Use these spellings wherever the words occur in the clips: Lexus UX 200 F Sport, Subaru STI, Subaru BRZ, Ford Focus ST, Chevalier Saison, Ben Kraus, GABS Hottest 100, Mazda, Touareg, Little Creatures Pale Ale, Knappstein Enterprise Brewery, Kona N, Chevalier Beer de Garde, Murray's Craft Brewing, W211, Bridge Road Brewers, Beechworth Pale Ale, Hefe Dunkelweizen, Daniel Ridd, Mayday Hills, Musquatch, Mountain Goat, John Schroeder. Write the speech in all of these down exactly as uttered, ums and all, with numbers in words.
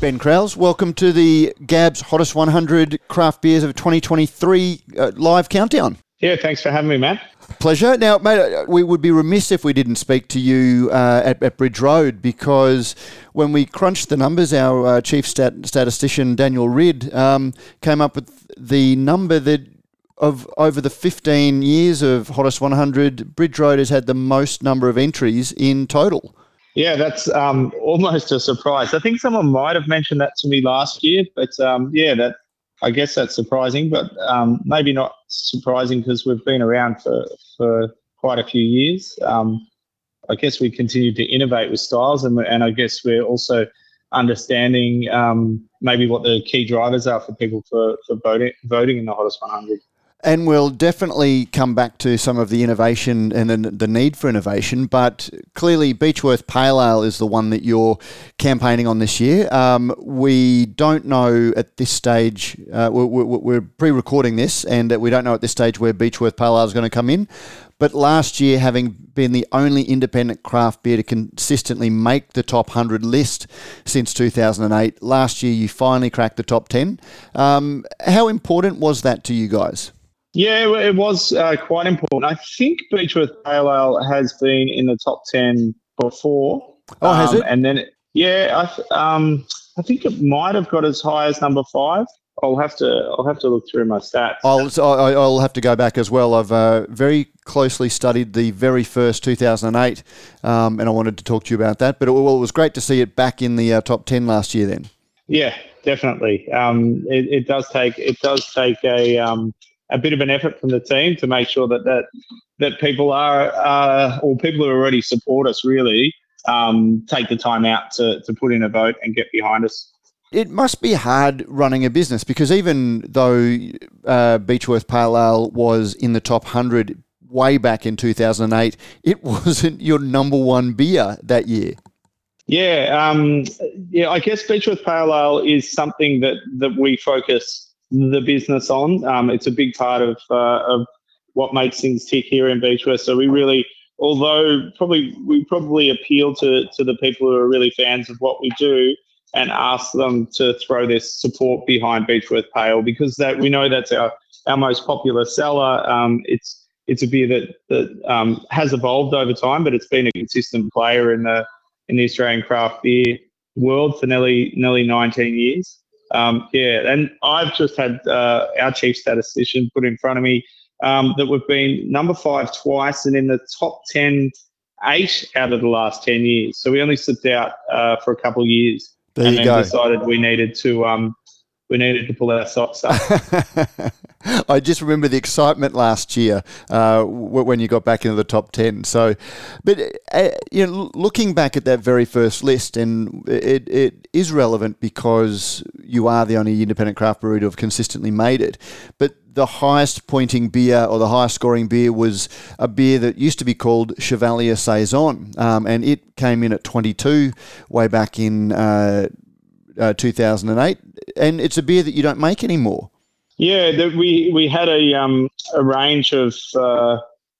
Ben Kraus, welcome to the G A B S Hottest one hundred Craft Beers of twenty twenty-three uh, live countdown. Yeah, thanks for having me, Matt. Pleasure. Now, mate, we would be remiss if we didn't speak to you uh, at, at Bridge Road, because when we crunched the numbers, our uh, chief stat- statistician, Daniel Ridd, um, came up with the number that of over the fifteen years of Hottest one hundred, Bridge Road has had the most number of entries in total. Yeah, that's um, almost a surprise. I think someone might have mentioned that to me last year, but um, yeah, that I guess that's surprising, but um, maybe not surprising because we've been around for, for quite a few years. Um, I guess we continue to innovate with styles, and and I guess we're also understanding um, maybe what the key drivers are for people for, for voting, voting in the Hottest one hundred. And we'll definitely come back to some of the innovation and the need for innovation, but clearly Beechworth Pale Ale is the one that you're campaigning on this year. Um, we don't know at this stage, uh, we're, we're pre-recording this, and we don't know at this stage where Beechworth Pale Ale is going to come in, but last year, having been the only independent craft beer to consistently make the top one hundred list since two thousand eight, last year you finally cracked the top ten. Um, how important was that to you guys? Yeah, it was uh, quite important. I think Beechworth Pale Ale has been in the top ten before. Oh, um, has it? And then, it, yeah, I th- um, I think it might have got as high as number five. I'll have to I'll have to look through my stats. I'll I'll have to go back as well. I've uh, very closely studied the very first two thousand eight, um, and I wanted to talk to you about that. But it, well, it was great to see it back in the uh, top ten last year. Then. Yeah, definitely. Um, it, it does take it does take a. Um, a bit of an effort from the team to make sure that that, that people are, uh, or people who already support us really um, take the time out to, to put in a vote and get behind us. It must be hard running a business, because even though uh, Beechworth Pale Ale was in the top one hundred way back in two thousand eight, it wasn't your number one beer that year. Yeah, um, yeah. I guess Beechworth Pale Ale is something that, that we focus the business on. Um, it's a big part of uh, of what makes things tick here in Beechworth. So we really, although probably we probably appeal to to the people who are really fans of what we do and ask them to throw their support behind Beechworth Pale, because that we know that's our, our most popular seller. Um, it's it's a beer that that um, has evolved over time, but it's been a consistent player in the in the Australian craft beer world for nearly nearly nineteen years. Um, yeah, and I've just had uh, our chief statistician put in front of me um, that we've been number five twice and in the top ten eight out of the last ten years. So we only slipped out uh, for a couple of years, there and you then go. Decided we needed to um, we needed to pull our socks up. I just remember the excitement last year uh, when you got back into the top ten. So, but uh, you know, looking back at that very first list, and it it is relevant because you are the only independent craft brewery to have consistently made it. But the highest pointing beer, or the highest scoring beer, was a beer that used to be called Chevalier Saison, um, and it came in at twenty-two way back in uh, uh, two thousand eight. And it's a beer that you don't make anymore. Yeah, the, we we had a um a range of uh,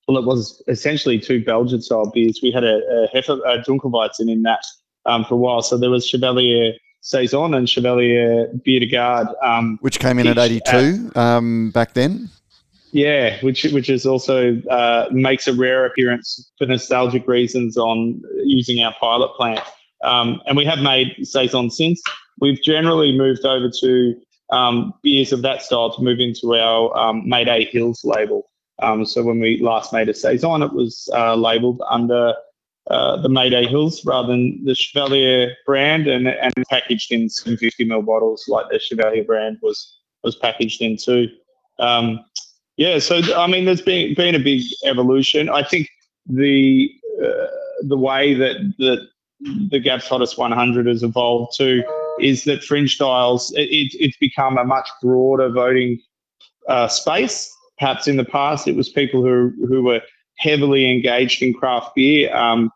well, it was essentially two Belgian style beers. We had a, a Hefe Dunkelweizen in that um, for a while. So there was Chevalier Saison and Chevalier Beer de Garde, um, which came in each, at eighty-two uh, um, back then. Yeah, which which is also uh, makes a rare appearance for nostalgic reasons on using our pilot plant. Um, and we have made Saison since. We've generally moved over to Um, beers of that style to move into our um, Mayday Hills label. Um, so when we last made a Saison, it was uh, labelled under uh, the Mayday Hills rather than the Chevalier brand, and, and packaged in some fifty milliliter bottles like the Chevalier brand was was packaged in too. Um, yeah, so, I mean, there's been been a big evolution. I think the uh, the way that, that the G A B S Hottest one hundred has evolved too is that fringe styles, it, it, it's become a much broader voting uh, space. Perhaps in the past it was people who who were heavily engaged in craft beer um,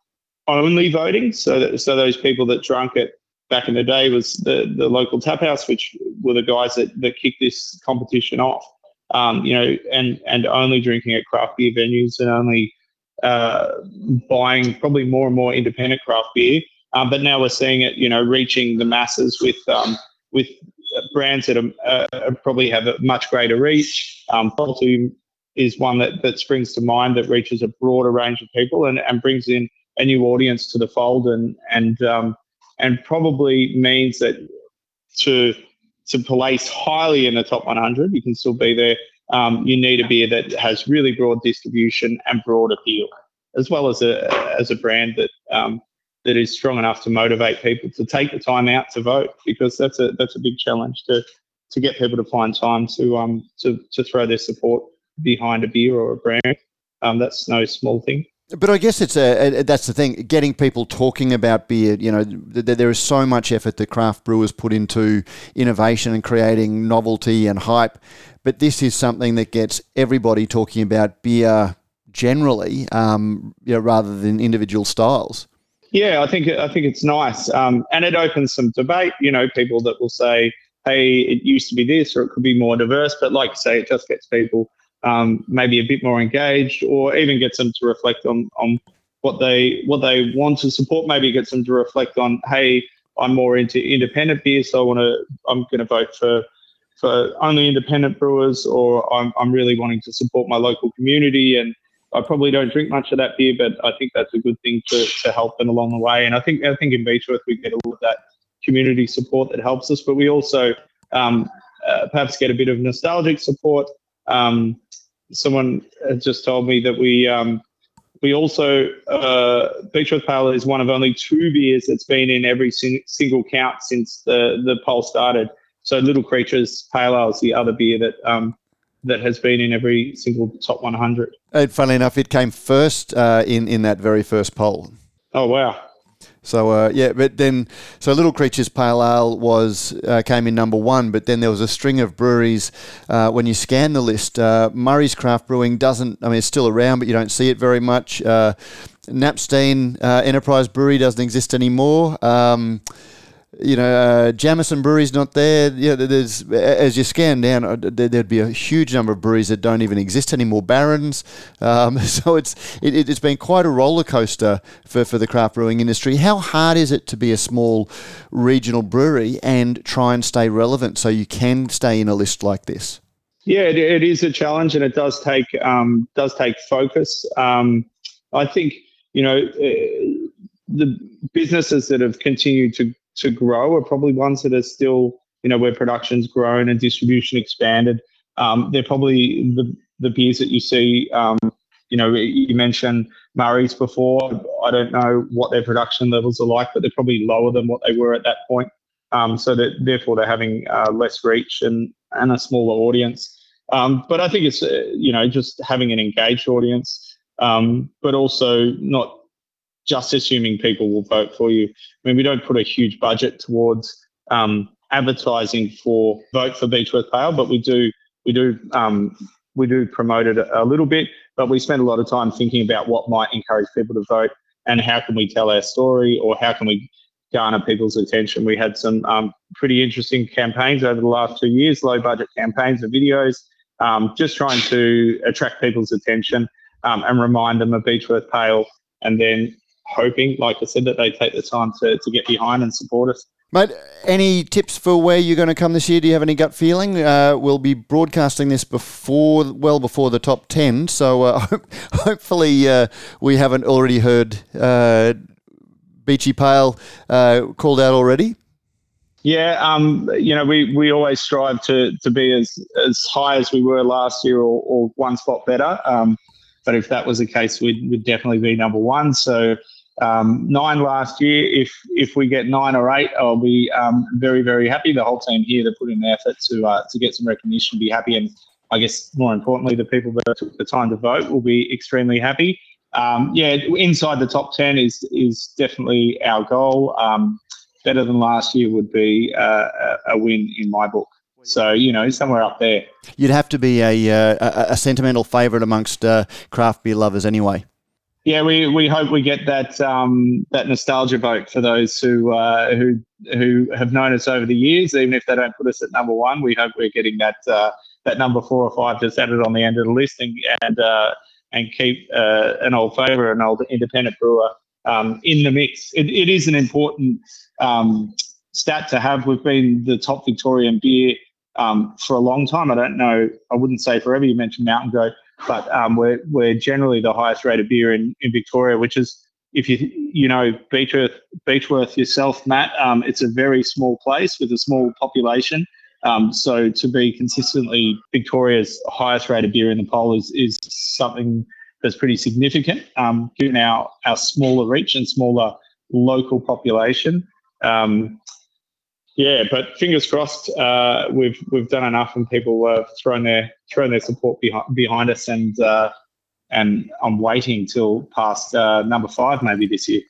only voting. So that, so those people that drank it back in the day was the, the local tap house, which were the guys that, that kicked this competition off, um, you know, and, and only drinking at craft beer venues and only uh, buying probably more and more independent craft beer. Um, but now we're seeing it, you know, reaching the masses with um, with brands that are, uh, probably have a much greater reach. Um, Faulty is one that, that springs to mind that reaches a broader range of people and, and brings in a new audience to the fold, and and um, and probably means that to to place highly in the top one hundred, you can still be there. Um, you need a beer that has really broad distribution and broad appeal, as well as a as a brand that um, that is strong enough to motivate people to take the time out to vote, because that's a that's a big challenge to to get people to find time to um to to throw their support behind a beer or a brand. Um, that's no small thing. But I guess it's a, a that's the thing, getting people talking about beer. You know, th- th- there is so much effort that craft brewers put into innovation and creating novelty and hype, but this is something that gets everybody talking about beer generally, um, you know, rather than individual styles. Yeah, I think I think it's nice, um, and it opens some debate. You know, people that will say, "Hey, it used to be this," or it could be more diverse. But like I say, it just gets people Um, maybe a bit more engaged, or even gets them to reflect on, on what they what they want to support. Maybe gets them to reflect on, hey, I'm more into independent beer, so I want to I'm going to vote for for only independent brewers, or I'm I'm really wanting to support my local community, and I probably don't drink much of that beer, but I think that's a good thing to to help them along the way. And I think I think in Beechworth we get all of that community support that helps us, but we also um, uh, perhaps get a bit of nostalgic support. Um, Someone just told me that we um, we also uh, Beechworth Pale is one of only two beers that's been in every sing- single count since the, the poll started. So Little Creatures Pale Ale is the other beer that um, that has been in every single top one hundred. And funnily enough, it came first uh, in in that very first poll. Oh wow! So uh, yeah, but then so Little Creatures Pale Ale was uh, came in number one, but then there was a string of breweries. Uh, when you scan the list, uh, Murray's Craft Brewing doesn't. I mean, it's still around, but you don't see it very much. Uh, Knappstein uh, Enterprise Brewery doesn't exist anymore. Um, you know, uh, Jamison Brewery's not there. Yeah, there's as you scan down, there'd be a huge number of breweries that don't even exist anymore. Barons, um, so it's it, it's been quite a roller coaster for, for the craft brewing industry. How hard is it to be a small regional brewery and try and stay relevant so you can stay in a list like this? Yeah, it, it is a challenge, and it does take um, does take focus. Um, I think you know the businesses that have continued to to grow are probably ones that are still, you know, where production's grown and distribution expanded. Um, they're probably the, the beers that you see, um, you know, you mentioned Murray's before. I don't know what their production levels are like, but they're probably lower than what they were at that point. Um, so that therefore they're having uh, less reach and, and a smaller audience. Um, but I think it's, uh, you know, just having an engaged audience, um, but also not just assuming people will vote for you. I mean, we don't put a huge budget towards um, advertising for vote for Beechworth Pale, but we do we do um, we do promote it a little bit. But we spend a lot of time thinking about what might encourage people to vote and how can we tell our story, or how can we garner people's attention. We had some um, pretty interesting campaigns over the last two years, low budget campaigns and videos, um, just trying to attract people's attention um, and remind them of Beechworth Pale, and then hoping, like I said, that they take the time to, to get behind and support us. Mate, any tips for where you're going to come this year? Do you have any gut feeling? Uh, we'll be broadcasting this before, well before the top ten, so uh, hopefully uh, we haven't already heard uh, Beachy Pale uh, called out already. Yeah, um, you know, we, we always strive to, to be as, as high as we were last year, or, or one spot better. Um, but if that was the case, we'd, we'd definitely be number one. So Um, nine last year. If if we get nine or eight, I'll be um, very, very happy. The whole team here that put in the effort to uh, to get some recognition will be happy, and I guess more importantly, the people that took the time to vote will be extremely happy. Um, yeah, inside the top ten is is definitely our goal. Um, better than last year would be uh, a win in my book. So, you know, somewhere up there. You'd have to be a uh, a sentimental favourite amongst uh, craft beer lovers, anyway. Yeah, we, we hope we get that um, that nostalgia vote for those who uh, who who have known us over the years. Even if they don't put us at number one, we hope we're getting that uh, that number four or five just added on the end of the list, and and, uh, and keep uh, an old favourite, an old independent brewer um, in the mix. It, it is an important um, stat to have. We've been the top Victorian beer um, for a long time. I don't know, I wouldn't say forever. You mentioned Mountain Goat, but um, we're we're generally the highest rated beer in, in Victoria, which is, if you you know Beechworth, Beechworth yourself, Matt, um, it's a very small place with a small population. Um, so to be consistently Victoria's highest rated beer in the poll is is something that's pretty significant, um, given our, our smaller reach and smaller local population. Um, yeah, but fingers crossed, uh, we've we've done enough, and people have thrown their thrown their support behind behind us, and uh, and I'm waiting till past uh, number five maybe this year.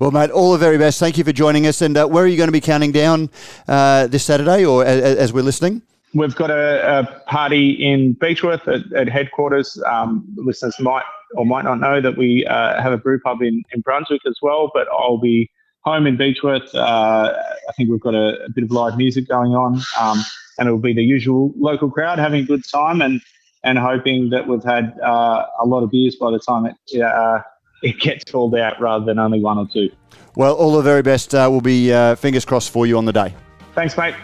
Well, mate, all the very best. Thank you for joining us. And uh, where are you going to be counting down uh, this Saturday, or as, as we're listening? We've got a, a party in Beechworth at, at headquarters. Um, listeners might or might not know that we uh, have a brew pub in, in Brunswick as well, but I'll be home in Beechworth. Uh, I think we've got a, a bit of live music going on, um, and it'll be the usual local crowd having a good time, and and hoping that we've had uh, a lot of beers by the time it uh, it gets called out, rather than only one or two. Well, all the very best. Uh, will be uh, fingers crossed for you on the day. Thanks, mate.